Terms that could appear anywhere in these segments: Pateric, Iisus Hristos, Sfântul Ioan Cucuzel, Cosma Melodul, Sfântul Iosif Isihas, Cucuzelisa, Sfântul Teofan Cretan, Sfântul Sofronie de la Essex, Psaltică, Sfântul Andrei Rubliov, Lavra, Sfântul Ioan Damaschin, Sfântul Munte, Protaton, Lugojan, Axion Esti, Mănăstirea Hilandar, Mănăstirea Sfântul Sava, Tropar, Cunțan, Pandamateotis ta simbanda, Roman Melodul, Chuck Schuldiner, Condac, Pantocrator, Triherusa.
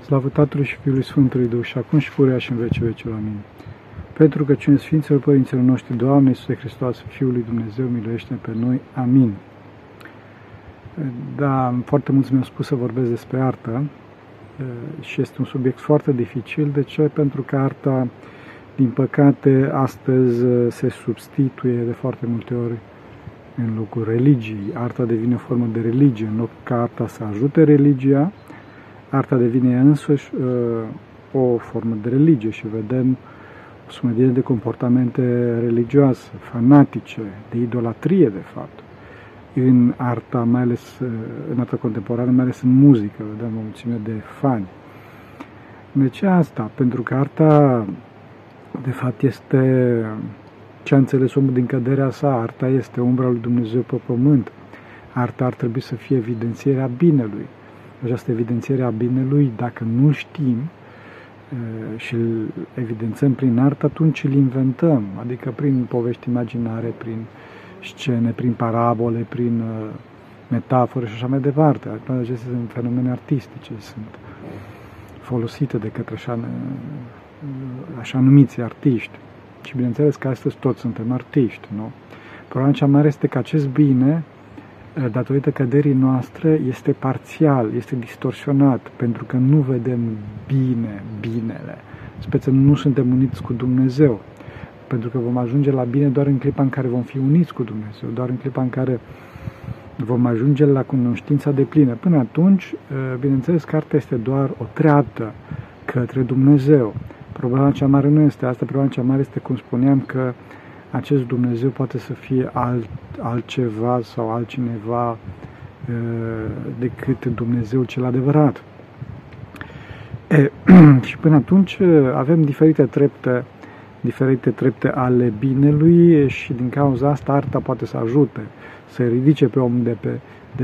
Slavă Tatălui și Fiului Sfântului Duh, și acum și purea și în vecii vecilor. Amin. Pentru că cine Sfinților Părinților noștri, Doamne Iisuse Hristos, Fiul lui Dumnezeu, miluiește pe noi. Amin. Da, foarte mulți mi-au spus să vorbesc despre artă și este un subiect foarte dificil. De ce? Pentru că arta, din păcate, astăzi se substituie de foarte multe ori în locul religiei. Arta devine o formă de religie. În loc ca arta să ajute religia, arta devine însăși o formă de religie și vedem o sumedire de comportamente religioase, fanatice, de idolatrie, de fapt, în arta, mai ales în arta contemporană, mai ales în muzică, vedem o mulțime de fani. De ce asta? Pentru că arta, de fapt, este ce a înțeles omul din căderea sa. Arta este umbra lui Dumnezeu pe pământ. Arta ar trebui să fie evidențierea binelui. Această evidențiere a binelui, dacă nu știm și îl evidențăm prin artă, atunci îl inventăm, adică prin povești imaginare, prin scene, prin parabole, prin metafore și așa mai departe. Toate acestea sunt fenomene artistice, sunt folosite de către așa numiți artiști. Și bineînțeles că astăzi toți suntem artiști, nu? Problema cea mare este că acest bine, datorită căderii noastre, este parțial, este distorsionat, pentru că nu vedem bine binele. Speță, nu suntem uniți cu Dumnezeu, pentru că vom ajunge la bine doar în clipa în care vom fi uniți cu Dumnezeu, doar în clipa în care vom ajunge la cunoștința deplină. Până atunci, bineînțeles că arta este doar o treaptă către Dumnezeu. Problema cea mare nu este asta, problema cea mare este, cum spuneam, că acest Dumnezeu poate să fie altceva sau altcineva decât Dumnezeul cel adevărat. Și până atunci avem diferite trepte ale binelui și din cauza asta arta poate să ajute, să ridice pe om de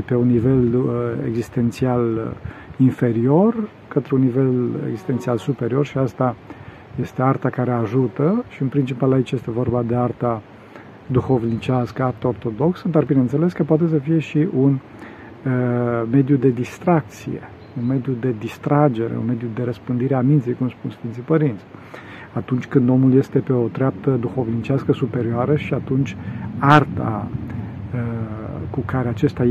pe un nivel existențial inferior către un nivel existențial superior și asta este arta care ajută și în principal aici este vorba de arta duhovnicească, arta ortodoxă, dar bineînțeles că poate să fie și un mediu de distracție, un mediu de distragere, un mediu de răspândire a minții, cum spun Sfinții Părinți. Atunci când omul este pe o treaptă duhovnicească superioară și atunci arta cu care acesta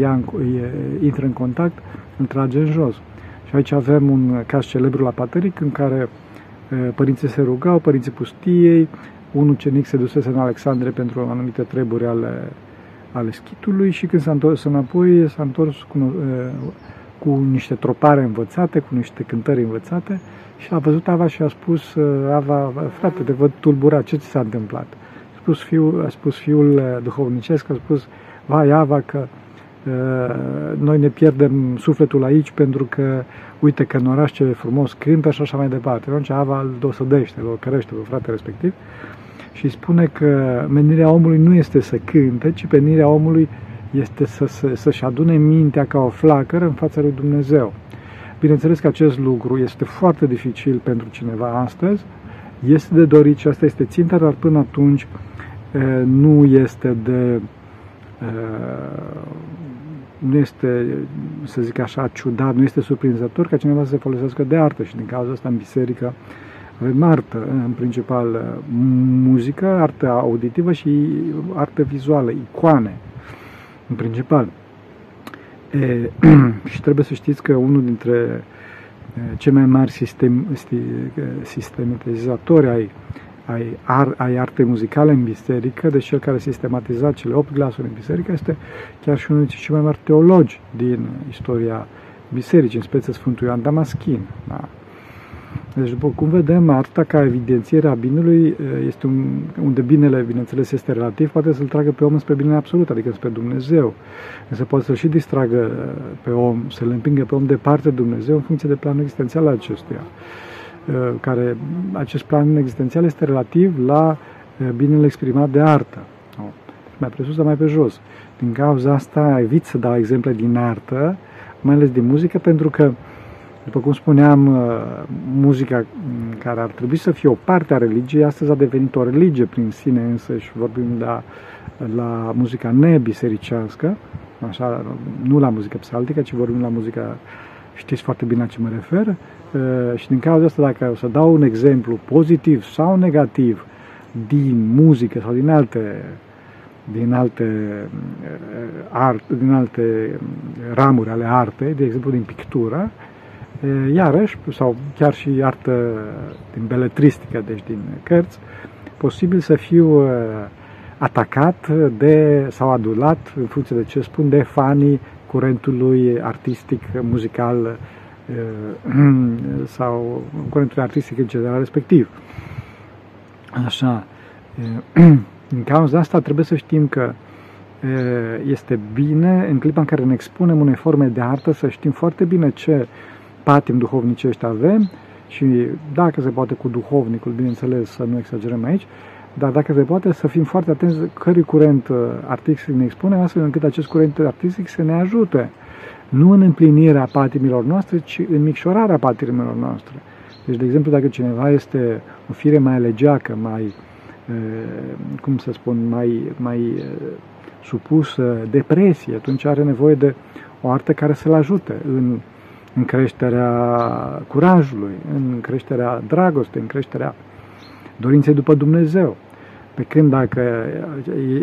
intră în contact îl trage în jos. Și aici avem un caz celebru la Pateric în care părinții se rugau, părinții pustiei, un ucenic se dusese în Alexandria pentru anumite treburi ale schitului și când s-a întors înapoi, s-a întors cu niște tropare învățate, cu niște cântări învățate și a văzut Ava și a spus: Ava, frate, te văd tulburat, ce ți s-a întâmplat? A spus fiul duhovnicesc, a spus: vai, Ava, că noi ne pierdem sufletul aici pentru că, uite că în oraș ce frumos cântă și așa mai departe. Și atunci Ava îl dosădește, îl ocărește pe frate respectiv și spune că menirea omului nu este să cânte, ci menirea omului este să-și adune mintea ca o flacără în fața lui Dumnezeu. Bineînțeles că acest lucru este foarte dificil pentru cineva astăzi, este de dorit și asta este ținta, dar până atunci nu este de... Nu este, să zic așa, ciudat, nu este surprinzător ca cineva să se folosească de artă și din cauza asta în biserică avem artă, în principal muzică, artă auditivă și artă vizuală, icoane, în principal. Și trebuie să știți că unul dintre cei mai mari sistematizatori ai artei muzicale în biserică, deci cel care sistematiza cele 8 glasuri în biserică, este chiar și unul dintre cei mai mari teologi din istoria bisericii, în speță Sfântul Ioan Damaschin. Da. Deci, după cum vedem, arta ca evidențiere a binelui, este unde binele, bineînțeles, este relativ, poate să-l tragă pe om spre binele absolut, adică spre Dumnezeu. Însă poate să-l și distragă pe om, să-l împingă pe om departe de Dumnezeu în funcție de planul existențial al acestuia. Care acest plan existențial este relativ la binele exprimat de artă. Mai pe sus, mai pe jos. Din cauza asta evit să dau exemple din artă, mai ales din muzică, pentru că, după cum spuneam, muzica care ar trebui să fie o parte a religiei, astăzi a devenit o religie prin sine însăși, vorbim la muzica nebisericească, așa, nu la muzica psaltică, ci vorbim la muzica Știți foarte bine la ce mă refer. Și din cauza asta, dacă o să dau un exemplu pozitiv sau negativ din muzică sau din alte ramuri ale artei, de exemplu din pictură, iarăși, sau chiar și artă din beletristică, deci din cărți, posibil să fiu atacat de, sau adulat, în funcție de ce spun, de fanii curentului artistic, muzical sau curentului artistic în general respectiv. Așa, din cauza asta trebuie să știm că este bine, în clipa în care ne expunem unei forme de artă, să știm foarte bine ce patim duhovnicești avem și, dacă se poate, cu duhovnicul, bineînțeles, să nu exagerăm aici, dar dacă se poate să fim foarte atenți cărui curent artistic ne expunem, astfel încât acest curent artistic să ne ajute, nu în împlinirea patimilor noastre, ci în micșorarea patimilor noastre. Deci, de exemplu, dacă cineva este o fire mai alegeacă, mai, cum să spun, mai supus depresie, atunci are nevoie de o artă care să-l ajute în creșterea curajului, în creșterea dragostei, în creșterea dorinței după Dumnezeu. Pe când dacă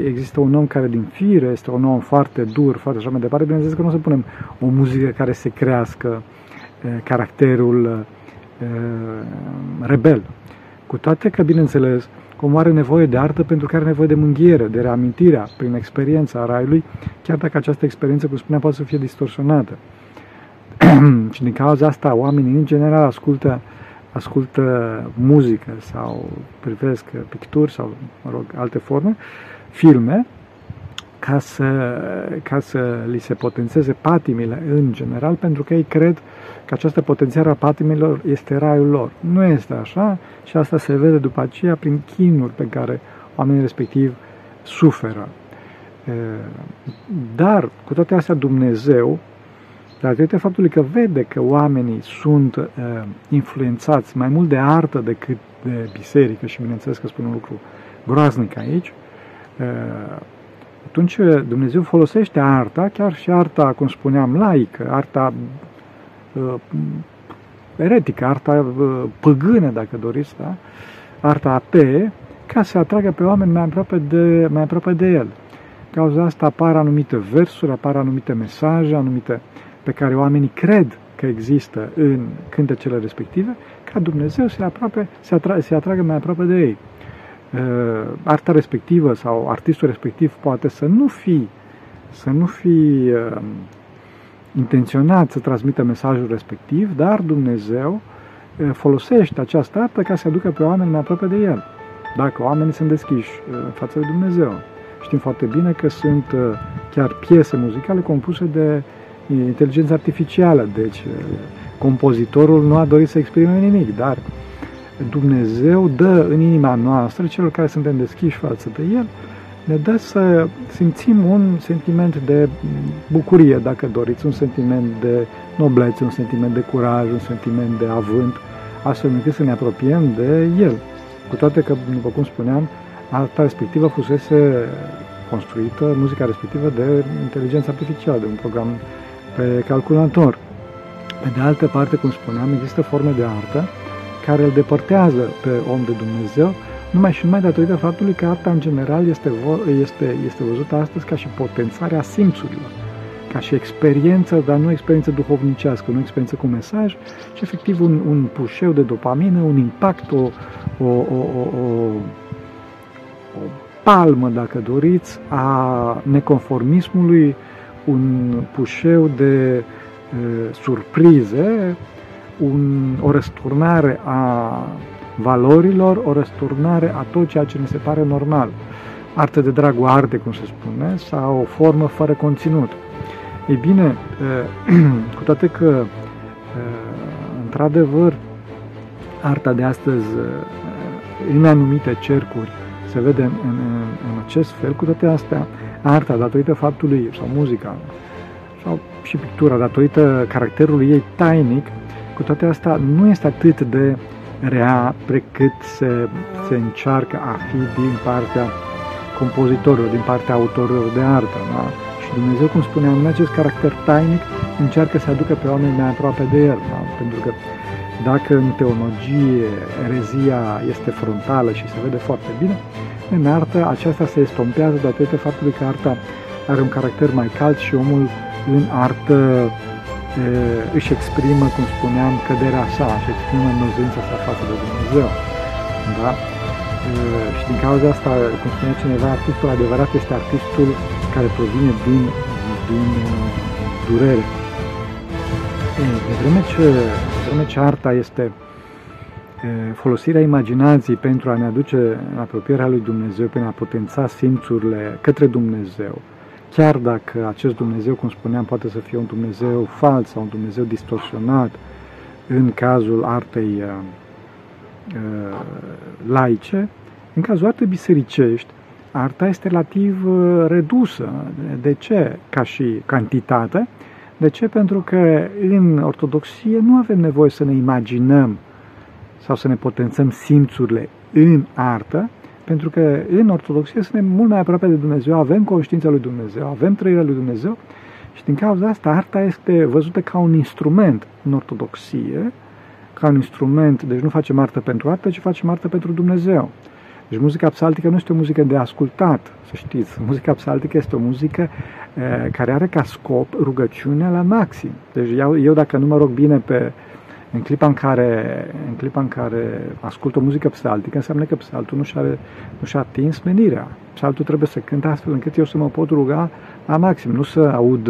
există un om care din fire este un om foarte dur, foarte așa mai departe, bineînțeles că nu o să punem o muzică care să crească caracterul rebel. Cu toate că, bineînțeles, omul are nevoie de artă pentru că are nevoie de mânghiere, de reamintirea prin experiența Raiului, chiar dacă această experiență, cum spuneam, poate să fie distorsionată. Și din cauza asta, oamenii în general ascultă muzică sau privesc picturi sau, mă rog, alte forme, filme, ca să li se potențeze patimile în general, pentru că ei cred că această potențiare a patimilor este raiul lor. Nu este așa și asta se vede după aceea prin chinuri pe care oamenii respectiv suferă. Dar, cu toate astea, Dumnezeu, datorită faptului că vede că oamenii sunt influențați mai mult de artă decât de biserică, și bineînțeles că spun un lucru groaznic aici, atunci Dumnezeu folosește arta, chiar și arta, cum spuneam, laică, arta eretică, arta păgână, dacă doriți, da? Arta atee, ca să atragă pe oameni mai aproape de el. În cauza asta apar anumite versuri, apar anumite mesaje, anumite pe care oamenii cred că există în cântecele respective, ca Dumnezeu se atragă mai aproape de ei. Arta respectivă sau artistul respectiv poate să nu fi intenționat să transmită mesajul respectiv, dar Dumnezeu folosește această artă ca să aducă pe oameni mai aproape de el, dacă oamenii sunt deschiși în fața lui Dumnezeu. Știm foarte bine că sunt chiar piese muzicale compuse de inteligență artificială, deci compozitorul nu a dorit să exprime nimic, dar Dumnezeu dă în inima noastră, celor care suntem deschiși față de El, ne dă să simțim un sentiment de bucurie, dacă doriți, un sentiment de noblețe, un sentiment de curaj, un sentiment de avânt, astfel încât să ne apropiem de El. Cu toate că, după cum spuneam, arta respectivă fusese construită, muzica respectivă, de inteligență artificială, de un program pe calculator. Pe de altă parte, cum spuneam, există forme de artă care îl depărtează pe om de Dumnezeu, numai și numai datorită faptului că arta în general este văzută astăzi ca și potențarea simțurilor, ca și experiență, dar nu experiență duhovnicească, nu experiență cu mesaj, ci efectiv un pușeu de dopamină, un impact, o palmă, dacă doriți, a neconformismului, un pușeu de surprize, o răsturnare a valorilor, o răsturnare a tot ceea ce ne se pare normal. Artă de dragul arte, cum se spune, sau o formă fără conținut. Ei bine, cu toate că, într-adevăr, arta de astăzi, în anumite cercuri, se vede în acest fel, cu toate astea, arta, datorită faptului, sau muzica, sau și pictura, datorită caracterului ei tainic, cu toate astea nu este atât de rea precât se încearcă a fi din partea compozitorului, din partea autorilor de artă, da? Și Dumnezeu, cum spuneam, în acest caracter tainic încearcă să aducă pe oameni mai aproape de El, da? Pentru că dacă în teologie erezia este frontală și se vede foarte bine, în artă aceasta se estompează datorită faptului că arta are un caracter mai cald și omul în artă își exprimă, cum spuneam, căderea sa, își exprimă înălțimea sa față de Dumnezeu. Da? Și din cauza asta, cum spunea cineva, artistul adevărat este artistul care provine din durere. De vreme ce arta este folosirea imaginației pentru a ne aduce în apropierea lui Dumnezeu, pentru a potența simțurile către Dumnezeu, chiar dacă acest Dumnezeu, cum spuneam, poate să fie un Dumnezeu fals sau un Dumnezeu distorsionat, în cazul artei laice, în cazul artei bisericești, arta este relativ redusă. De ce? Ca și cantitate. De ce? Pentru că în ortodoxie nu avem nevoie să ne imaginăm sau să ne potențăm simțurile în artă, pentru că în ortodoxie suntem mult mai aproape de Dumnezeu, avem conștiința lui Dumnezeu, avem trăirea lui Dumnezeu și din cauza asta arta este văzută ca un instrument în ortodoxie, ca un instrument, deci nu facem artă pentru artă, ci facem artă pentru Dumnezeu. Deci muzica psaltică nu este o muzică de ascultat, să știți. Muzica psaltică este o muzică care are ca scop rugăciunea la maxim. Deci eu dacă nu mă rog bine în clipa în care ascult o muzică psaltică, înseamnă că psaltul nu și-a atins menirea. Psaltul trebuie să cânte astfel încât eu să mă pot ruga la maxim, nu să aud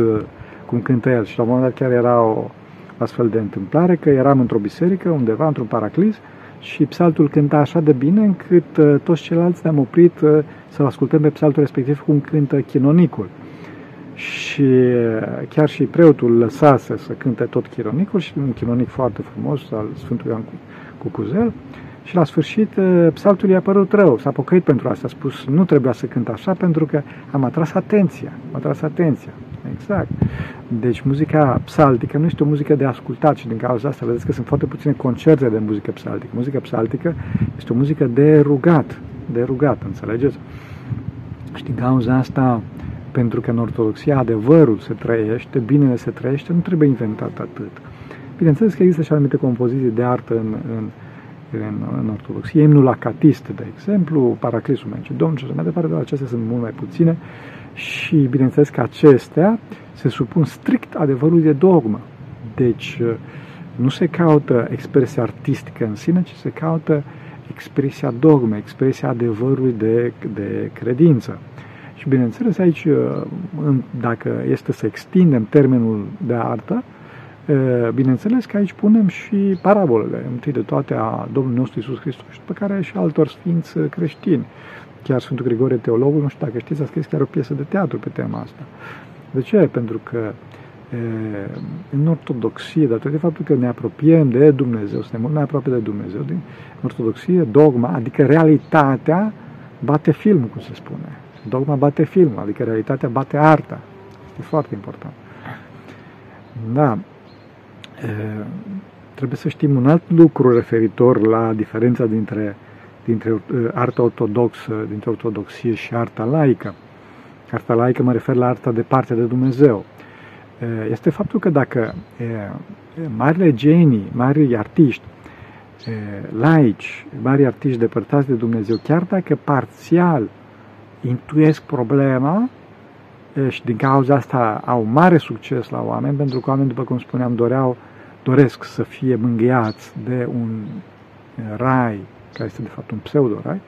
cum cântă el. Și la un moment dat chiar era o astfel de întâmplare, că eram într-o biserică, undeva, într-un paraclis, și psaltul cânta așa de bine încât toți ceilalți ne-am oprit să ascultăm pe psaltul respectiv cum cântă chinonicul. Și chiar și preotul lăsase să cânte tot chinonicul, și un chinonic foarte frumos al Sfântului Ioan Cucuzel, și la sfârșit psaltul i-a părut rău, s-a pocăit pentru asta, a spus nu trebuia să cânt așa pentru că am atras atenția, Exact. Deci muzica psaltică nu este o muzică de ascultat și din cauza asta vedeți că sunt foarte puține concerte de muzică psaltică. Muzica psaltică este o muzică de rugat, înțelegeți? Și din cauza asta, pentru că în ortodoxie adevărul se trăiește, binele se trăiește, nu trebuie inventat atât. Bineînțeles că există și anumite compoziții de artă în ortodoxie, imnul acatist, de exemplu, paraclisul Mencedon și așa mai departe, dar acestea sunt mult mai puține. Și, bineînțeles, că acestea se supun strict adevărului de dogmă. Deci, nu se caută expresia artistică în sine, ci se caută expresia dogmă, expresia adevărului de credință. Și, bineînțeles, aici, dacă este să extindem termenul de artă, bineînțeles că aici punem și parabolele, întâi de toate a Domnului nostru Iisus Hristos, și după care și altor sfinți creștini. Chiar Sfântul Grigore Teologul, nu știu dacă știți, a scris chiar o piesă de teatru pe tema asta. De ce? Pentru că în ortodoxie, datorită faptul că ne apropiem de Dumnezeu, suntem mult mai aproape de Dumnezeu, în ortodoxie, dogma, adică realitatea, bate filmul, cum se spune. Dogma bate filmul, adică realitatea bate arta. Este foarte important. Da. Trebuie să știm un alt lucru referitor la diferența dintre arta ortodoxă, dintre ortodoxie și arta laică. Arta laică, mă refer la arta departe de Dumnezeu. Este faptul că dacă marile genii, marii artiști laici, marii artiști depărtați de Dumnezeu, chiar dacă parțial intuiesc problema și din cauza asta au mare succes la oameni, pentru că oamenii, după cum spuneam, doresc să fie mângâiați de un rai, care este de fapt un pseudorai.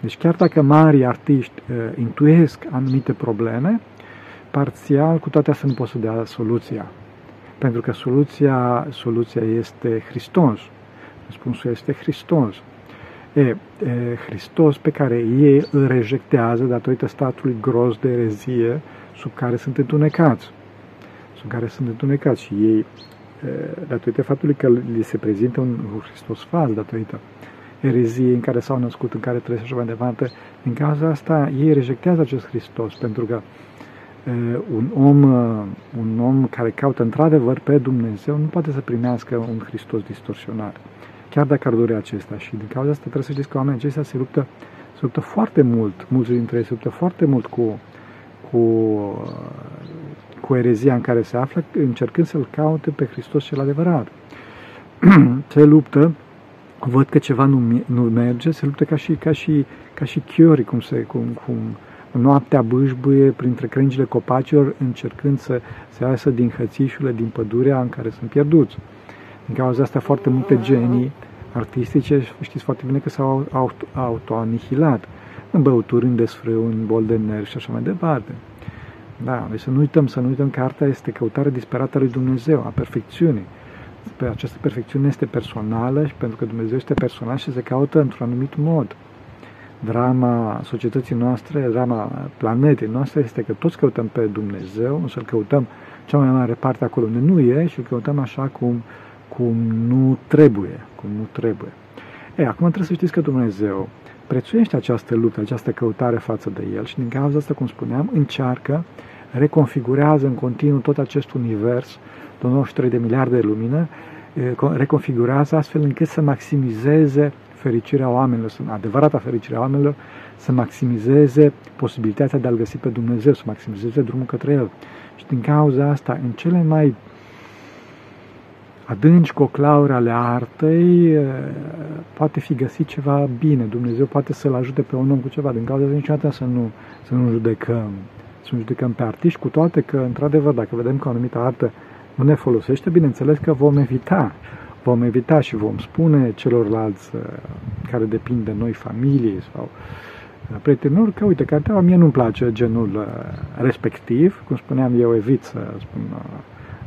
Deci chiar dacă mari artiști intuiesc anumite probleme, parțial cu toate astea nu pot să dea soluția. Pentru că soluția este Hristos. Răspunsul este Hristos. Hristos pe care ei îl rejectează datorită statului gros de erezie sub care sunt întunecați. Și ei, datorită faptului că li se prezintă un Hristos fals, datorită ereziei în care s-au născut, în care trăiesc și mai departe, din cauza asta ei rejectează acest Hristos, pentru că un om care caută într-adevăr pe Dumnezeu nu poate să primească un Hristos distorsionat, chiar dacă ar dori acesta. Și din cauza asta trebuie să știți că oamenii acestea se luptă foarte mult, mulți dintre ei se luptă foarte mult cu cu erezia în care se află, încercând să-L caute pe Hristos cel adevărat. Se luptă, văd că ceva nu merge, se luptă ca și chiorii, cum noaptea bâșbâie printre crengile copacilor, încercând să se iasă din hățișurile, din pădurea în care sunt pierduți. Din cauza asta, foarte multe genii artistice, știți foarte bine că s-au autoanihilat, în băuturi, în desfrâu, în bol de nervi și așa mai departe. Da, deci să nu uităm că arta este căutarea disperată a lui Dumnezeu, a perfecțiunii. Această perfecțiune este personală și pentru că Dumnezeu este personal și se caută într-un anumit mod. Drama societății noastre, drama planetei noastre este că toți căutăm pe Dumnezeu, însă îl căutăm cea mai mare parte acolo unde nu e și îl căutăm așa cum nu trebuie. Ei, acum trebuie să știți că Dumnezeu prețuiește această luptă, această căutare față de El și din cauza asta, cum spuneam, încearcă, reconfigurează în continuu tot acest univers de 93 de miliarde de lumină, reconfigurează astfel încât să maximizeze fericirea oamenilor, adevărata fericire a oamenilor, să maximizeze posibilitatea de a-L găsi pe Dumnezeu, să maximizeze drumul către El. Și din cauza asta, în cele mai adânci coclauri ale artei, poate fi găsit ceva bine. Dumnezeu poate să-l ajute pe un om cu ceva. Din cauza asta, niciodată să nu judecăm pe artiști, cu toate că, într-adevăr, dacă vedem că o anumită artă nu ne folosește, bineînțeles că vom evita și vom spune celorlalți care depind de noi, familie sau prietenilor, că uite, cartea mie nu-mi place genul respectiv, cum spuneam, eu evit să spun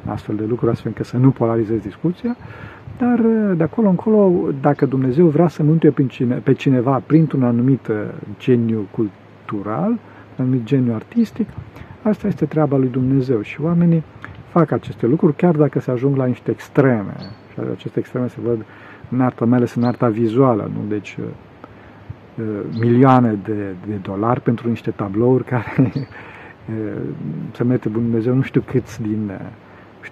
astfel de lucruri, astfel că să nu polarizez discuția, dar de acolo încolo, dacă Dumnezeu vrea să mântuie pe cineva printr-un anumit geniu cultural, un anumit geniu artistic, asta este treaba lui Dumnezeu și oamenii fac aceste lucruri, chiar dacă se ajung la niște extreme. Și aceste extreme se văd în artă, mai ales în arta vizuală, nu? Deci milioane de dolari pentru niște tablouri care se mete bun Dumnezeu, nu știu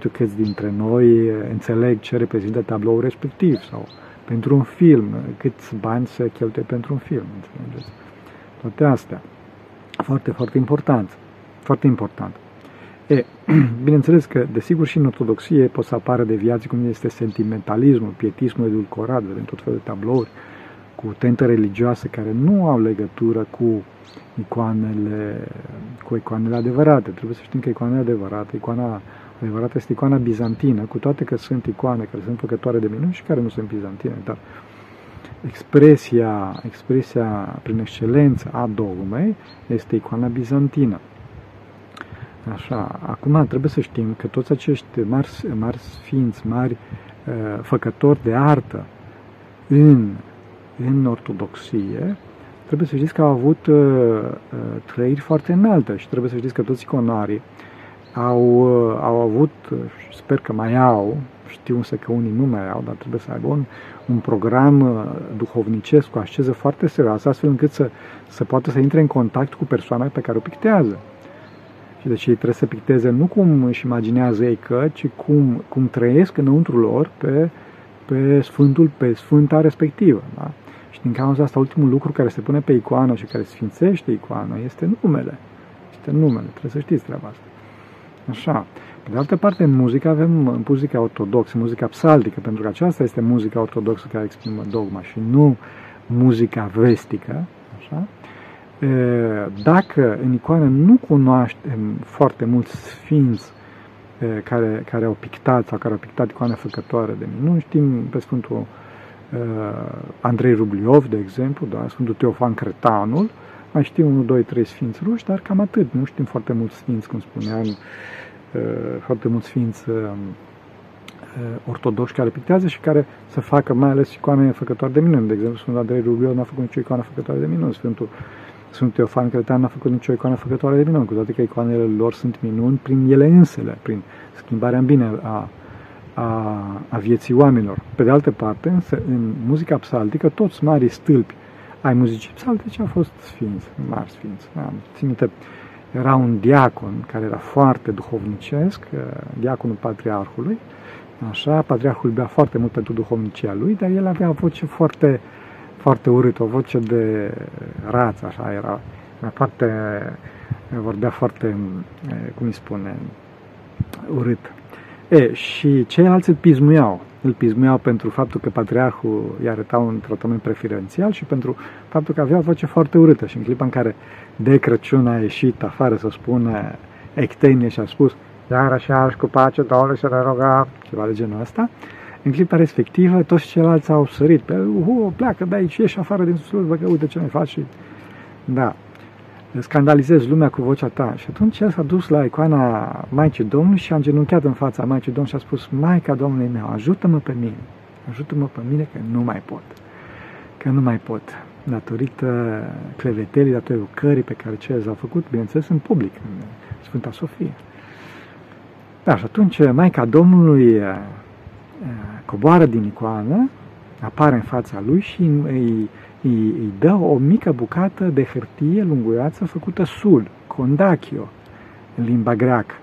câți dintre noi înțeleg ce reprezintă tabloul respectiv sau pentru un film, câți bani se cheltuie pentru un film, înțelegeți? Toate astea. Foarte, foarte important. Foarte important. Bineînțeles că, desigur, și în ortodoxie pot să apară deviații cum este sentimentalismul, pietismul edulcorat, vedem tot felul de tablouri cu tentă religioasă care nu au legătură cu icoanele adevărate. Trebuie să știm că icoanele adevărate, icoana adevărată este icoana bizantină, cu toate că sunt icoane care sunt făcătoare de minuni și care nu sunt bizantine, dar expresia prin excelență a dogmei este icoana bizantină. Așa, acum trebuie să știm că toți acești mari sfinți, mari făcători de artă în ortodoxie, trebuie să știți că au avut trăiri foarte înalte și trebuie să știți că toți iconarii au avut, sper că mai au, știu însă că unii nu mai au, dar trebuie să aibă un program duhovnicesc cu asceză foarte serioasă, astfel încât să poată să intre în contact cu persoana pe care o pictează. Deci ei trebuie să picteze nu cum își imaginează ei că, ci cum trăiesc înăuntru lor pe sfânta respectivă. Da? Și din cauza asta, ultimul lucru care se pune pe icoană și care sfințește icoana este numele. Trebuie să știți treaba asta. Așa. Pe de altă parte, în muzică avem muzica ortodoxă, muzica psaltică, pentru că aceasta este muzica ortodoxă care exprimă dogma și nu muzica vestică. Așa. Dacă în icoană nu cunoaștem foarte mulți sfinți care au pictat sau care au pictat icoane făcătoare de minuni, știm pe Sfântul Andrei Rubliov, de exemplu, da? Sfântul Teofan Cretanul, mai știm 1, 2, 3 sfinți ruși, dar cam atât, nu știm foarte mulți sfinți, cum spuneam, foarte mulți sfinți ortodoxi care pictează și care să facă mai ales icoane făcătoare de minuni. De exemplu, Sfântul Andrei Rubliov n-a făcut nicio icoană făcătoare de minuni, Sfântul Teofan Cretan n-a făcut nicio icoană făcătoare de minuni, cu toate că icoanele lor sunt minuni prin ele însele, prin schimbarea în bine a vieții oamenilor. Pe de altă parte, însă, în muzica psaltică, toți marii stâlpi ai muzicii psaltice au fost sfinți, mari sfinți. Ținite, era un diacon care era foarte duhovnicesc, diaconul patriarhului. Așa, patriarhul bea foarte mult pentru duhovnicia lui, dar el avea o voce foarte, foarte urâtă, o voce de rață, așa, vorbea foarte, cum îi spune, urât. Și ceilalți îl pismuiau. Îl pismuiau pentru faptul că patriarhul i-a arătat un tratament preferențial și pentru faptul că avea o voce foarte urâtă. Și în clipa în care de Crăciun a ieșit afară să spună ectenie și a spus iarăși și cu pace, Doamne, să ne rugăm, ceva de genul ăsta, în clipa respectivă toți ceilalți au sărit pe el, pleacă de aici, ieși afară din slujbă, că uite ce ne faci. Da, scandalizezi lumea cu vocea ta. Și atunci el s-a dus la icoana Maicii Domnului și a îngenunchiat în fața Maicii Domnului și a spus: Maica Domnului meu, ajută-mă pe mine, ajută-mă pe mine că nu mai pot, că nu mai pot. Datorită clevetelii, datorită lucrării pe care ceilalți l-au făcut, bineînțeles, în public, în Sfânta Sofie. Da, și atunci Maica Domnului coboară din icoană, apare în fața lui și îi dă o mică bucată de hârtie lunguiață făcută sul, condachio, în limba greacă.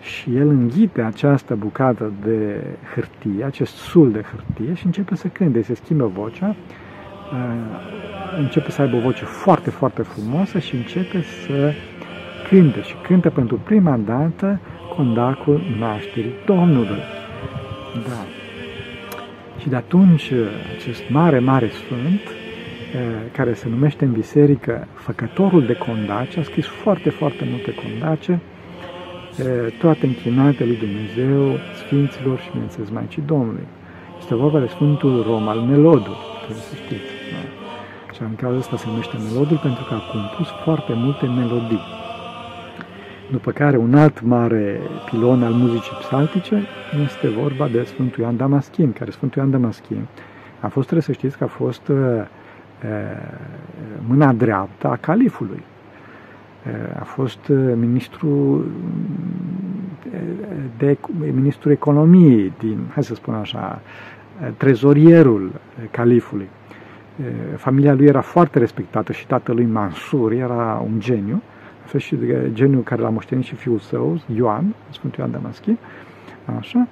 Și el înghite această bucată de hârtie, acest sul de hârtie, și începe să cânte, se schimbă vocea, începe să aibă o voce foarte, foarte frumoasă și începe să cânte. Și cântă pentru prima dată condacul nașterii Domnului. Da. Și de atunci acest mare, mare sfânt, care se numește în biserică Făcătorul de Condace, a scris foarte, foarte multe condace, toate închinate lui Dumnezeu, Sfinților și, bineînțeles, Maicii Domnului. Este vorba de Sfântul Roman Melodul, trebuie să știți. Da? Și în cazul ăsta se numește Melodul pentru că a compus foarte multe melodii. După care un alt mare pilon al muzicii psaltice este vorba de Sfântul Ioan Damaschin, care Sfântul Ioan Damaschin a fost, trebuie să știți, că a fost mâna dreaptă a califului. A fost ministrul economiei, hai să spun așa, trezorierul califului. Familia lui era foarte respectată și tatălui Mansur era un geniu, și geniul care l-a moștenit și fiul său, Ioan, Sfântul Ioan Damaschin, așa,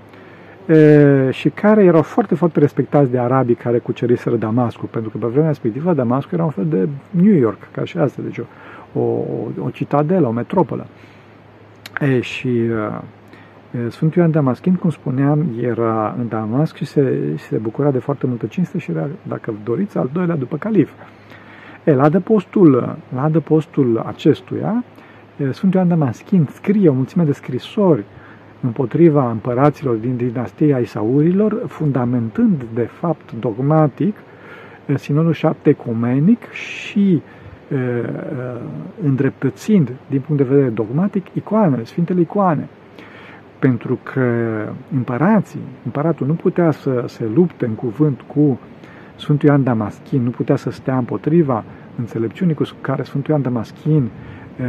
și care erau foarte, foarte respectați de arabii care cuceriseră Damascul, pentru că pe vremea respectivă Damascul era un fel de New York, ca și asta, deci o citadelă, o metropolă. Și Sfântul Ioan Damaschin, cum spuneam, era în Damasc și se bucura de foarte multă cinste și era, dacă doriți, al doilea după calif. La adăpostul acestuia, Sfântul Ioan Damaschin scrie o mulțime de scrisori împotriva împăraților din dinastia Isaurilor, fundamentând, de fapt, dogmatic, Sinodul 7 ecumenic și îndreptățind, din punct de vedere dogmatic, icoanele, Sfintele Icoane. Pentru că împăratul nu putea să se lupte în cuvânt cu Sfântul Ioan Damaschin, nu putea să stea împotriva înțelepciunii cu care Sfântul Ioan Damaschin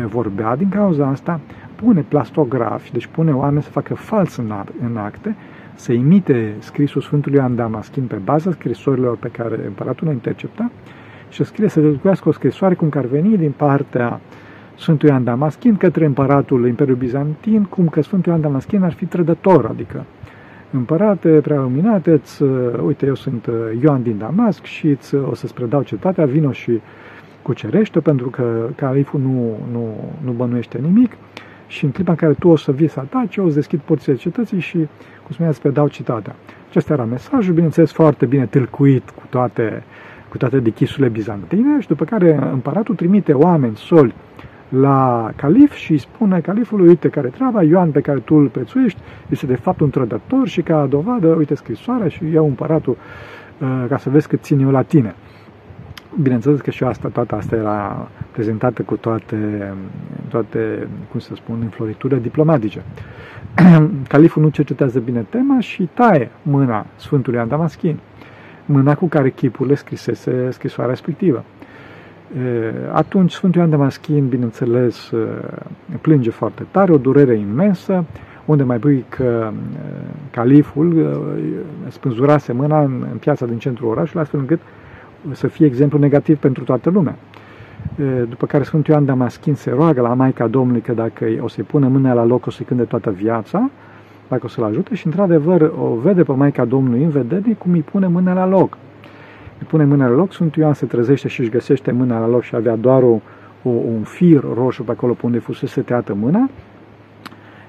vorbea. Din cauza asta pune plastografi, deci pune oameni să facă fals în acte, să imite scrisul Sfântului Ioan Damaschin pe baza scrisorilor pe care împăratul le intercepta și scrie, să dezlucuiască o scrisoare cum că ar veni din partea Sfântului Ioan Damaschin către împăratul Imperiului Bizantin, cum că Sfântul Ioan Damaschin ar fi trădător, adică Împărate, prealuminate, uite, eu sunt Ioan din Damasc și o să-ți predau cetatea, vino și cucerește-o, pentru că califul nu bănuiește nimic și în clipa în care tu o să vii să ataci, eu îți deschid porțile cetății și, cum spuneam, îți predau cetatea. Acesta era mesajul, bineînțeles, foarte bine tâlcuit cu toate dichisurile bizantine și după care împăratul trimite oameni soli la calif și îi spune califului, uite care treaba, Ioan pe care tu îl prețuiești este de fapt un trădător și ca dovadă, uite scrisoarea și eu împăratul ca să vezi cât țin eu la tine. Bineînțeles că și asta, toată asta era prezentată cu toate cum să spun, înfloriturile diplomatice. Califul nu cercetează bine tema și taie mâna Sfântului Ioan Damaschin, mâna cu care chipurile scrisese scrisoarea respectivă. Atunci Sfântul Ioan Damaschin, bineînțeles, plânge foarte tare, o durere imensă, unde mai pui că califul spânzurase mâna în piața din centrul orașului, astfel încât să fie exemplu negativ pentru toată lumea. După care Sfântul Ioan Damaschin se roagă la Maica Domnului că dacă o să-i pună mâna la loc, o să-i cânte toată viața, dacă o să-l ajute și, într-adevăr, o vede pe Maica Domnului în vedere cum îi pune mâna la loc. Îi pune mâna la loc, Sfântul Ioan se trezește și își găsește mâna la loc și avea doar un fir roșu pe acolo pe unde fusese tăiată mâna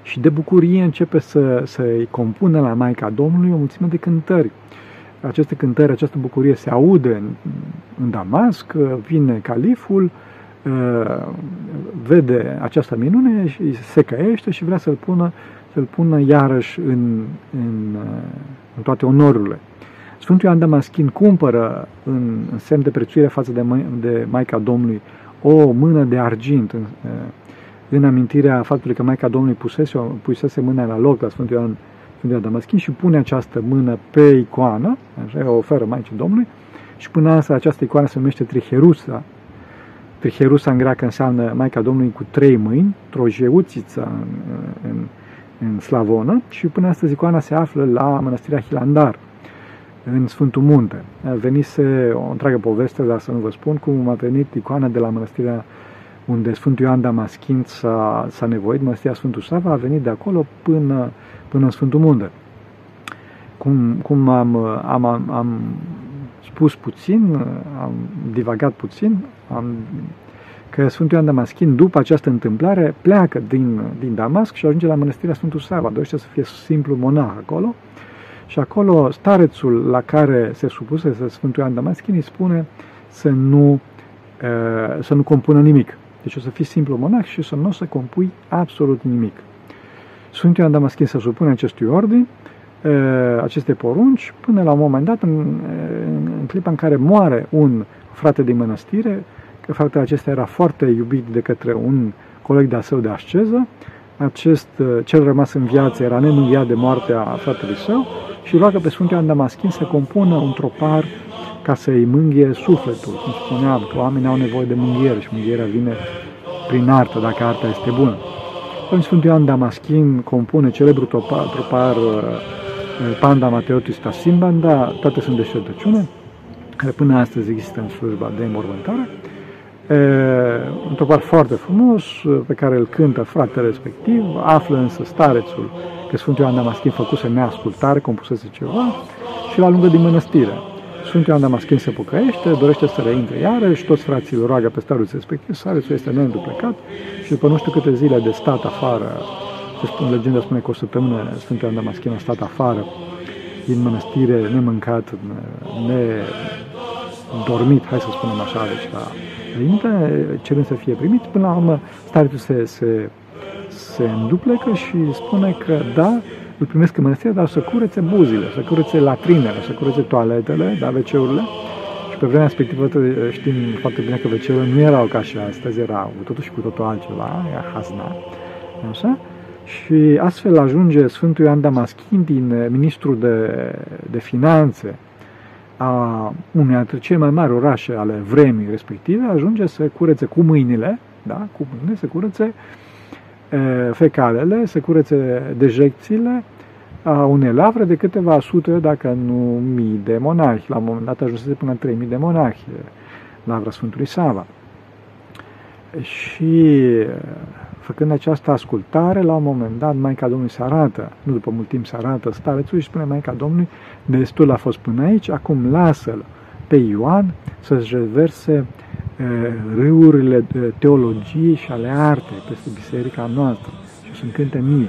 și de bucurie începe să-i compună la Maica Domnului o mulțime de cântări. Aceste cântări, această bucurie se aude în Damasc, vine califul, vede această minune și se căiește și vrea să-l pună iarăși în toate onorurile. Sfântul Ioan Damaschin cumpără în semn de prețuire față de Maica Domnului o mână de argint în amintirea faptului că Maica Domnului pusese mâna la loc la Sfântul Ioan Damaschin și pune această mână pe icoană, așa o oferă Maicii Domnului, și până asta această icoană se numește Triherusa. Triherusa în greacă înseamnă Maica Domnului cu trei mâini, trojeuțița în slavonă, și până astăzi icoana se află la Mănăstirea Hilandar, în Sfântul Munte. Venise o întreagă poveste, dar să nu vă spun, cum a venit icoana de la mănăstirea unde Sfântul Ioan Damaschin s-a nevoit, Mănăstirea Sfântul Sava, a venit de acolo până în Sfântul Munte. Cum am spus puțin, am divagat puțin, că Sfântul Ioan Damaschin, după această întâmplare, pleacă din Damasc și ajunge la Mănăstirea Sfântul Sava, dorește să fie simplu monah acolo. Și acolo starețul la care se supusese Sfântul Ioan Damaschin îi spune să nu compună nimic. Deci o să fii simplu monah și să nu o să compui absolut nimic. Sfântul Ioan Damaschin se supune acestui ordin, aceste porunci, până la un moment dat, în clipa în care moare un frate din mănăstire, că fratele acesta era foarte iubit de către un coleg de-a său de asceză, cel rămas în viață era nenunghia de moartea fratelui său și roagă pe Sfântul Ioan Damaschin să compună un tropar ca să-i mânghie sufletul. Cum spuneam, că oamenii au nevoie de mânghiere și mânghierea vine prin artă, dacă arta este bună. Atunci Sfântul Ioan Damaschin compune celebrul tropar Pandamateotis ta simbanda, toate sunt deșertăciune, care până astăzi există în slujba de înmormântare. Un tropar foarte frumos pe care îl cântă fratele respectiv, află însă starețul că Sfântul Ioan Damaschin făcuse neascultare, compusese ceva și l-alungă din mănăstire. Sfântul Ioan Damaschin se pocăiește, dorește să reintre iarăși, toți frații îl roagă pe starețul respectiv, starețul este neînduplecat și după nu știu câte zile de stat afară, legenda spune că o săptămână Sfântul Ioan Damaschin a stat afară din mănăstire, nemâncat, nedormit, hai să spunem așa, deci la cerând să fie primit, până la urmă starețul se înduplecă și spune că da, îl primesc în mănăstire, dar să curețe buzile, să curețe latrinele, să curețe toaletele, da, WC-urile. Și pe vremea respectivă știm foarte bine că WC-urile nu erau ca și astăzi, erau totuși cu totul altceva, era hazna, așa. Și astfel ajunge Sfântul Ioan Damaschin, din ministru de finanțe a unui dintre cele mai mari orașe ale vremii respective, ajunge să curețe cu mâinile, da, cu mâinile, să curețe fecalele, să curețe dejecțiile a unei lavre de câteva sute, dacă nu mii de monahi. La un moment dat ajunsese până la 3000 de monahi, lavra Sfântului Sava. Și făcând această ascultare, la un moment dat Maica Domnului se arată, nu după mult timp se arată starețul și spune Maica Domnului, destul a fost până aici, acum lasă-l pe Ioan să-și reverse râurile teologiei și ale artei peste biserica noastră și să-mi cânte mie.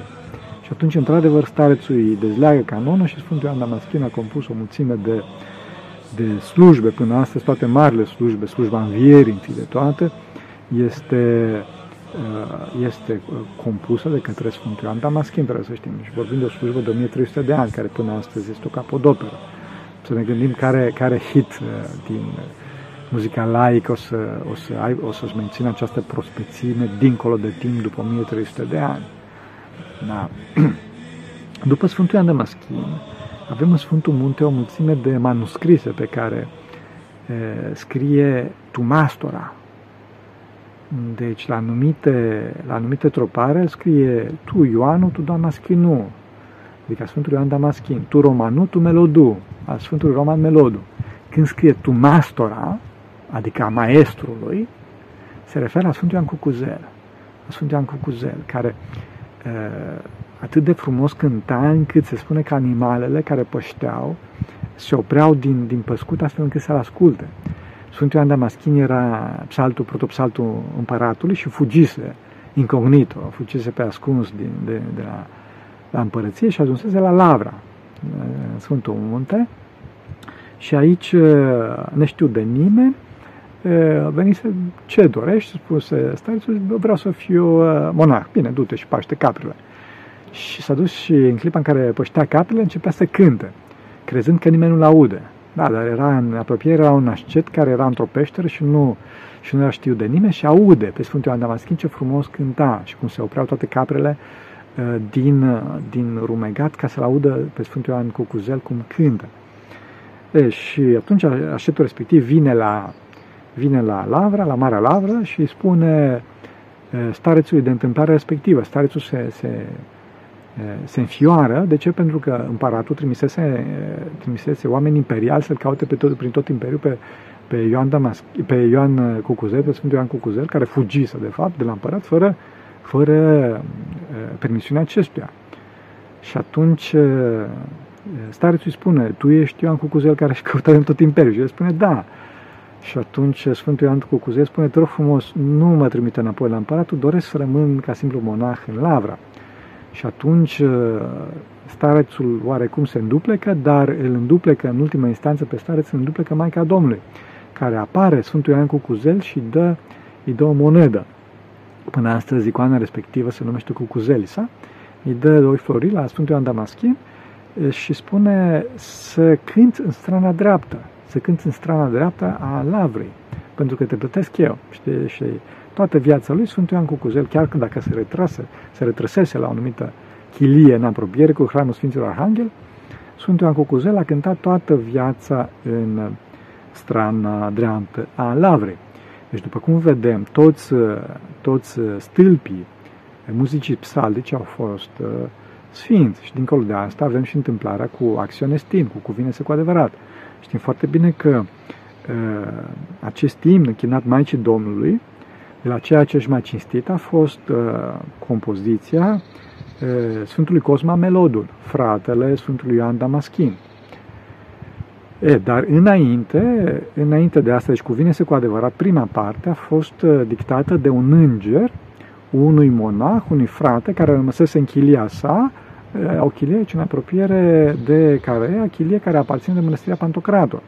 Și atunci, într-adevăr, starețul îi dezleagă canonul și Sfântul Ioan Damaschin a compus o mulțime de slujbe până astăzi, toate marile slujbe, slujba învierii întâi de toate, este compusă de către Sfântul Ioan Damaschin, trebuie să știm, și vorbim de o slujbă de 1300 de ani, care până astăzi este o capodoperă. Să ne gândim care hit din muzica laică o să-și mențină această prospețime dincolo de timp după 1300 de ani. Da. După Sfântul Ioan Damaschin avem în Sfântul Munte o mulțime de manuscrise pe care scrie Tumastora. Deci, la anumite tropare scrie tu, Ioanu, tu, Damaschinu, adică Sfântul Ioan Damaschin, tu, Romanu, tu, Melodu, al Sfântului Roman Melodu. Când scrie tu, Mastora, adică a maestrului, se referă la Sfântul Ioan Cucuzel, care atât de frumos cânta încât se spune că animalele care pășteau se opreau din păscut astfel încât să-l asculte. Sfântul Ioan Damaschin era protopsaltul împăratului și fugise incognito, fusese pe ascuns de la împărăție și ajunsese la Lavra, în Sfântul Munte, și aici, neștiu de nimeni, venise ce dorești, spuse starețul, vreau să fiu monarh. Bine, du-te și paște caprile. Și s-a dus și în clipa în care păștea caprile, începea să cânte, crezând că nimeni nu-l aude. Da, dar era în apropiere, era un ascet care era într-o peșteră și nu era știut de nimeni și aude pe Sfântul Ioan Damaschin ce frumos cânta și cum se opreau toate caprele din rumegat ca să-l audă pe Sfântul Ioan Cucuzel cum cântă. Deci, și atunci ascetul respectiv vine la Lavra, la Marea Lavra și îi spune starețului de întâmplare respectivă. Starețul se înfioară. De ce? Pentru că împăratul trimisese oameni imperiali să-l caute prin tot imperiul pe Ioan Cucuzel, pe Sfântul Ioan Cucuzel, care fugise, de fapt, de la împărat, fără permisiunea acestuia. Și atunci starețul îi spune, tu ești Ioan Cucuzel care își căută în tot imperiul? Și el spune, da. Și atunci Sfântul Ioan Cucuzel spune, te rog frumos, nu mă trimite înapoi la împăratul, doresc să rămân ca simplu monah în Lavra. Și atunci starețul oarecum se înduplecă, dar îl înduplecă în ultima instanță pe stareț, îl înduplecă Maica Domnului, care apare Sfântul Ioan Cucuzel și îi dă o monedă. Până astăzi icoana respectivă se numește Cucuzelisa, îi dă 2 flori la Sfântul Ioan Damaschin și spune să cânti în strana dreaptă, să cânti în strana dreaptă a Lavrei, pentru că te plătesc eu, știi, și toată viața lui Sfântul Ioan Cucuzel, chiar când dacă se retrăsese la o anumită chilie în apropiere cu Hramul Sfinților Arhanghel, Sfântul Ioan Cucuzel a cântat toată viața în strana dreaptă a Lavrei. Deci, după cum vedem, toți stâlpii muzicii psaltice au fost sfinți și, dincolo de asta, avem și întâmplarea cu Axion Esti, cu Cuvinese cu adevărat. Știm foarte bine că acest imn închinat Maicii Domnului, de la ceea ce își mai cinstit, a fost compoziția Sfântului Cosma Melodul, fratele Sfântului Ioan Damaschin. Dar înainte de asta, deci Cuvinese cu adevărat, prima parte a fost dictată de un înger, unui monah, unui frate, care rămăsese în chilia sa, o chilie în apropiere de carea, chilie care aparține de Mănăstirea Pantocrator.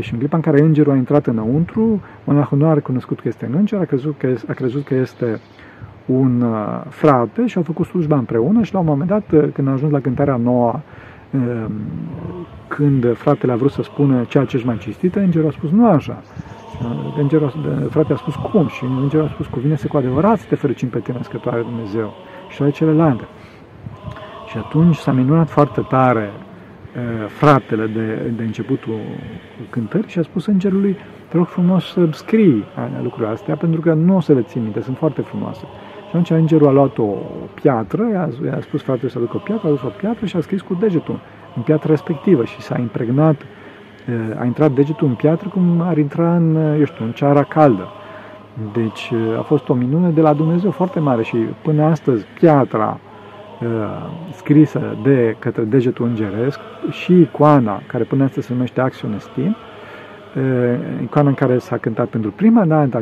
Și în clipa în care îngerul a intrat înăuntru, monahul nu a recunoscut că este un înger, a crezut că este un frate și au făcut slujba împreună și la un moment dat, când a ajuns la cântarea noua, când fratele a vrut să spună ceea ce-și mai cinstită, îngerul a spus nu așa. Fratele a spus cum? Și îngerul a spus cuvinese cu adevărat să te fericim pe tine, Sfântul Dumnezeu, și toate celelalte. Și atunci s-a minunat foarte tare fratele de începutul cântării și a spus îngerului, te rog frumos să scrii lucrurile astea, pentru că nu o să le ții minte, sunt foarte frumoase. Și atunci îngerul a luat o piatră, i-a spus fratele să aducă o piatră, a adus o piatră și a scris cu degetul în piatra respectivă și s-a impregnat, a intrat degetul în piatră cum ar intra în ceara caldă. Deci a fost o minune de la Dumnezeu foarte mare și până astăzi piatra scrisă de către degetul îngeresc și icoana care până astăzi se numește Axion Esti, icoana în care s-a cântat pentru prima dată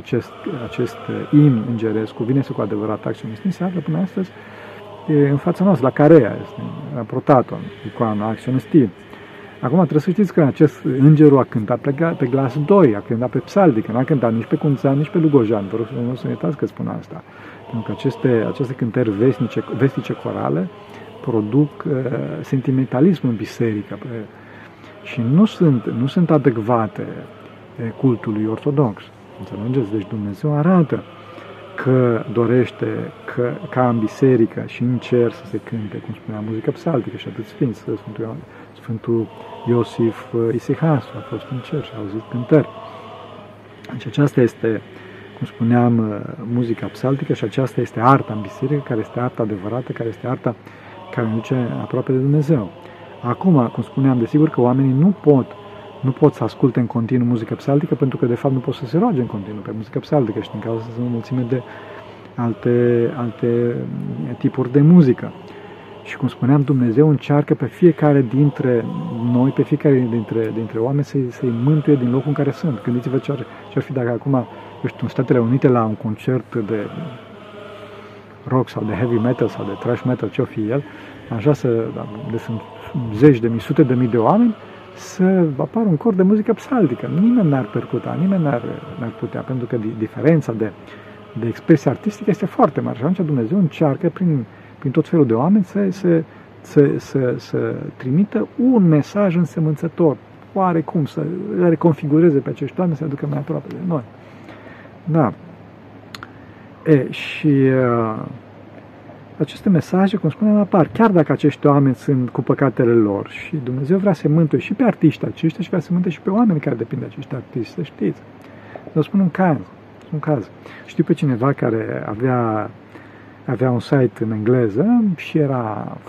acest imn îngeresc, cuvinese cu adevărat Axion Esti, se află până astăzi în fața noastră, la carea este, la Protaton, icoana Axion Esti. Acum trebuie să știți că acest îngerul a cântat pe glas 2, a cântat pe psaltică, n-a cântat nici pe Cunțan, nici pe Lugojan, vă rog să nu uitați că spun asta. Pentru că aceste cântări vestice corale produc sentimentalism în biserică și nu sunt adecvate cultului ortodox. Înțelegeți? Deci Dumnezeu arată că dorește ca în biserică și în cer să se cânte, cum spunea, muzică psaltică și atât sfinți. Sfântul Iosif Isihas a fost în cer și a auzit cântări. Deci aceasta este, cum spuneam, muzica psaltică și aceasta este arta în biserică, care este arta adevărată, care este arta care ne duce aproape de Dumnezeu. Acum, cum spuneam, desigur că oamenii nu pot să asculte în continuu muzică psaltică, pentru că de fapt nu pot să se roage în continuu pe muzică psaltică și din cauza să sunt o mulțime de alte tipuri de muzică. Și cum spuneam, Dumnezeu încearcă pe fiecare dintre noi, pe fiecare dintre oameni să-i mântuie din locul în care sunt. Gândiți-vă ce-ar fi dacă acum, în Statele Unite, la un concert de rock sau de heavy metal sau de thrash metal, ce-o fi el, așa de sunt zeci de mii, sute de mii de oameni, să apară un cor de muzică psaltică. Nimeni n-ar percuta, nimeni n-ar putea, pentru că diferența de expresie artistică este foarte mare. Și atunci Dumnezeu încearcă prin tot felul de oameni să trimită un mesaj însemânțător, oarecum, să le reconfigureze pe acești oameni, să le aducă mai aproape de noi. Da. Aceste mesaje, cum spuneam, apar, chiar dacă acești oameni sunt cu păcatele lor, și Dumnezeu vrea să mântuie și pe artiști aceștia și vrea să mântuie și pe oameni care depind de acești artiști, să știți. Vă spun un caz. Știu pe cineva care avea un site în engleză și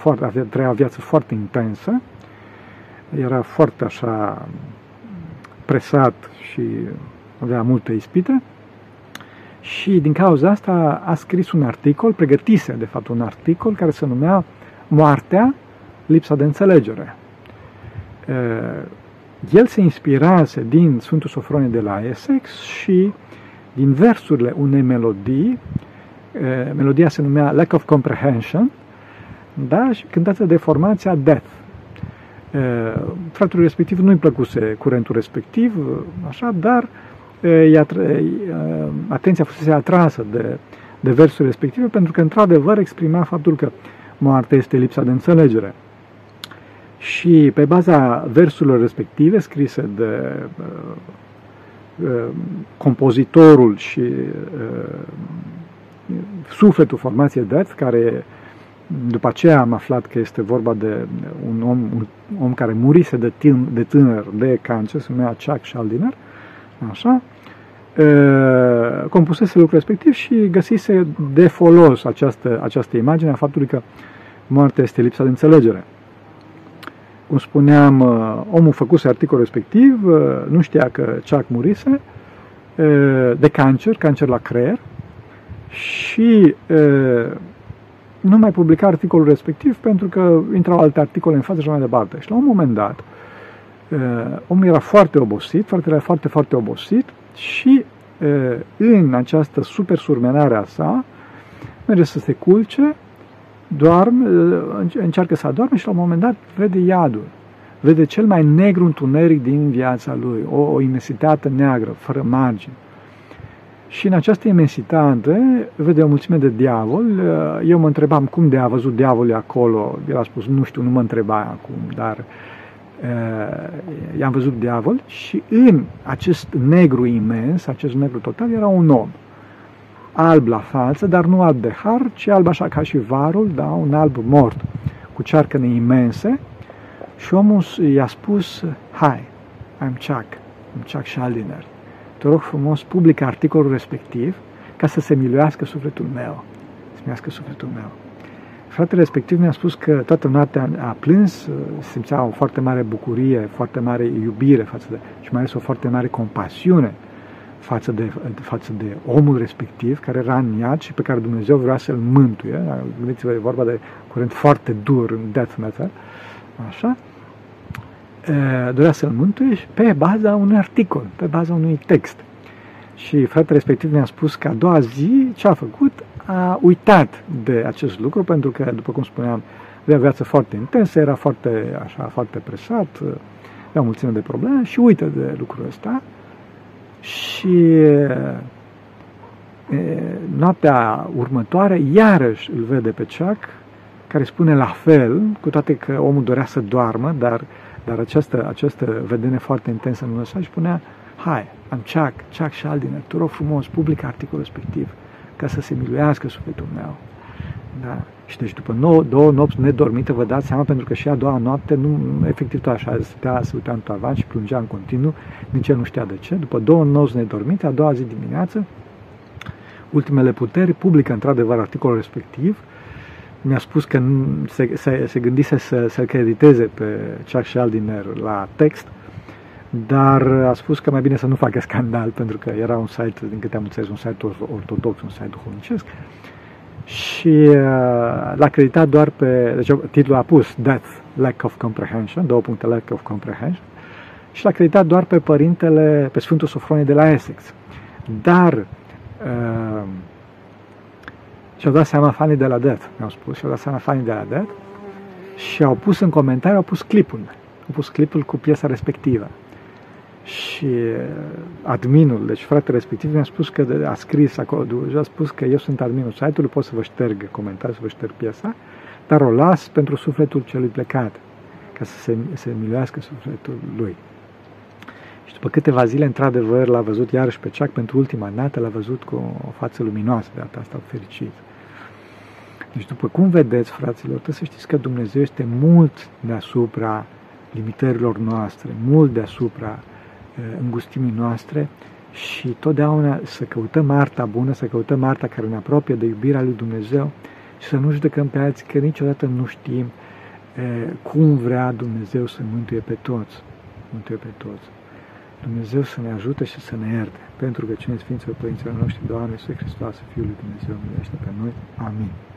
avea o viață foarte intensă, era foarte așa presat și avea multe ispite. Și din cauza asta a scris un articol, pregătise de fapt un articol care se numea Moartea, lipsa de înțelegere. El se inspirase din Sfântul Sofronie de la Essex și din versurile unei melodii, melodia se numea Lack of Comprehension, da, și cântată de formația Death. Fratului respectiv nu-i plăcuse curentul respectiv, așa, dar atenția fusese atrasă de versul respectiv, pentru că într-adevăr exprima faptul că moartea este lipsa de înțelegere. Și pe baza versurilor respective scrise de compozitorul și sufletul formației Death, care după aceea am aflat că este vorba de un om care murise de tânăr de cancer, se numea Chuck Schuldiner, așa, compusese lucrul respectiv și găsise de folos această imagine a faptului că moartea este lipsa de înțelegere. Cum spuneam, omul făcuse articolul respectiv, nu știa că Chuck murise de cancer la creier, și nu mai publica articolul respectiv pentru că intrau alte articole în față și mai departe. Și la un moment dat, omul era foarte obosit, fratele era foarte, foarte obosit, și în această supersurmenare a sa merge să se culce, încearcă să adorme, și la un moment dat vede iadul, vede cel mai negru întuneric din viața lui, o imensitate neagră, fără margini. Și în această imensitate vede o mulțime de diavoli. Eu mă întrebam cum de a văzut diavolul acolo, el a spus, nu știu, nu mă întreba acum, dar i-am văzut diavol, și în acest negru imens, acest negru total, era un om alb la față, dar nu alb de har, ci alb așa ca și varul, da, un alb mort, cu cearcăne imense, și omul i-a spus, hai, I'm Chuck Schuldiner, te rog frumos, publică articolul respectiv ca să se miluiască sufletul meu, să miluiască sufletul meu. Fratele respectiv mi-a spus că toată noaptea a plâns, simțea o foarte mare bucurie, foarte mare iubire față de, și mai ales o foarte mare compasiune față de omul respectiv care era în iad și pe care Dumnezeu vrea să-l mântuie. Gândiți-vă, e vorba de curent foarte dur în death metal. Așa. Dorea să-l mântuie și pe baza unui articol, pe baza unui text. Și fratele respectiv mi-a spus că a doua zi ce a făcut? A uitat de acest lucru, pentru că, după cum spuneam, avea viață foarte intensă, era foarte presat, avea mulțime de probleme și uită de lucrul ăsta. Și noaptea următoare, iarăși îl vede pe Chuck, care spune la fel, cu toate că omul dorea să doarmă, dar această vedere foarte intensă în lăsa, și spunea, hai, am Chuck Schuldiner, te rog frumos, publică articolul respectiv ca să se miluiască sufletul meu. Da. Și deci după două nopți nedormite, vă dați seama, pentru că și a doua noapte, nu, efectiv tot așa, se uita în tavan și plângea în continuu, nici el nu știa de ce. După două nopți nedormite, a doua zi dimineață, ultimele puteri, publică într-adevăr articolul respectiv. Mi-a spus că se gândise să-l crediteze pe Chuck Schuldiner la text, dar a spus că mai bine să nu facă scandal, pentru că era un site, din câte am înțeles, un site ortodox, un site duhovnicesc, și l-a creditat doar pe... Deci titlul a pus Death, Lack of Comprehension, Lack of Comprehension, și l-a creditat doar pe părintele, pe Sfântul Sofronie de la Essex. Dar Și-au dat seama fanii de la Death, mi-au spus, și-au dat seama fanii de la Death și au pus în comentarii, au pus clipul cu piesa respectivă. Și adminul, deci fratele respectiv, mi-a spus că a scris acolo, a spus că eu sunt adminul site-ului, pot să vă șterg comentariul, să vă șterg piesa, dar o las pentru sufletul celui plecat, ca să se miluiască sufletul lui. Și după câteva zile, într-adevăr, l-a văzut iarăși pe Chuck, pentru ultima dată l-a văzut cu o față luminoasă, de data asta, fericit. Deci, după cum vedeți, fraților, trebuie să știți că Dumnezeu este mult deasupra limitărilor noastre, mult deasupra îngustimii noastre și totdeauna să căutăm arta bună, să căutăm arta care ne apropie de iubirea lui Dumnezeu și să nu judecăm pe alții, că niciodată nu știm cum vrea Dumnezeu să mântuie pe toți. Dumnezeu să ne ajute și să ne ierte. Pentru că cine Sfinților Părinților noștri, Doamne Iisuse Hristoase, Fiul lui Dumnezeu, miluiește pe noi. Amin.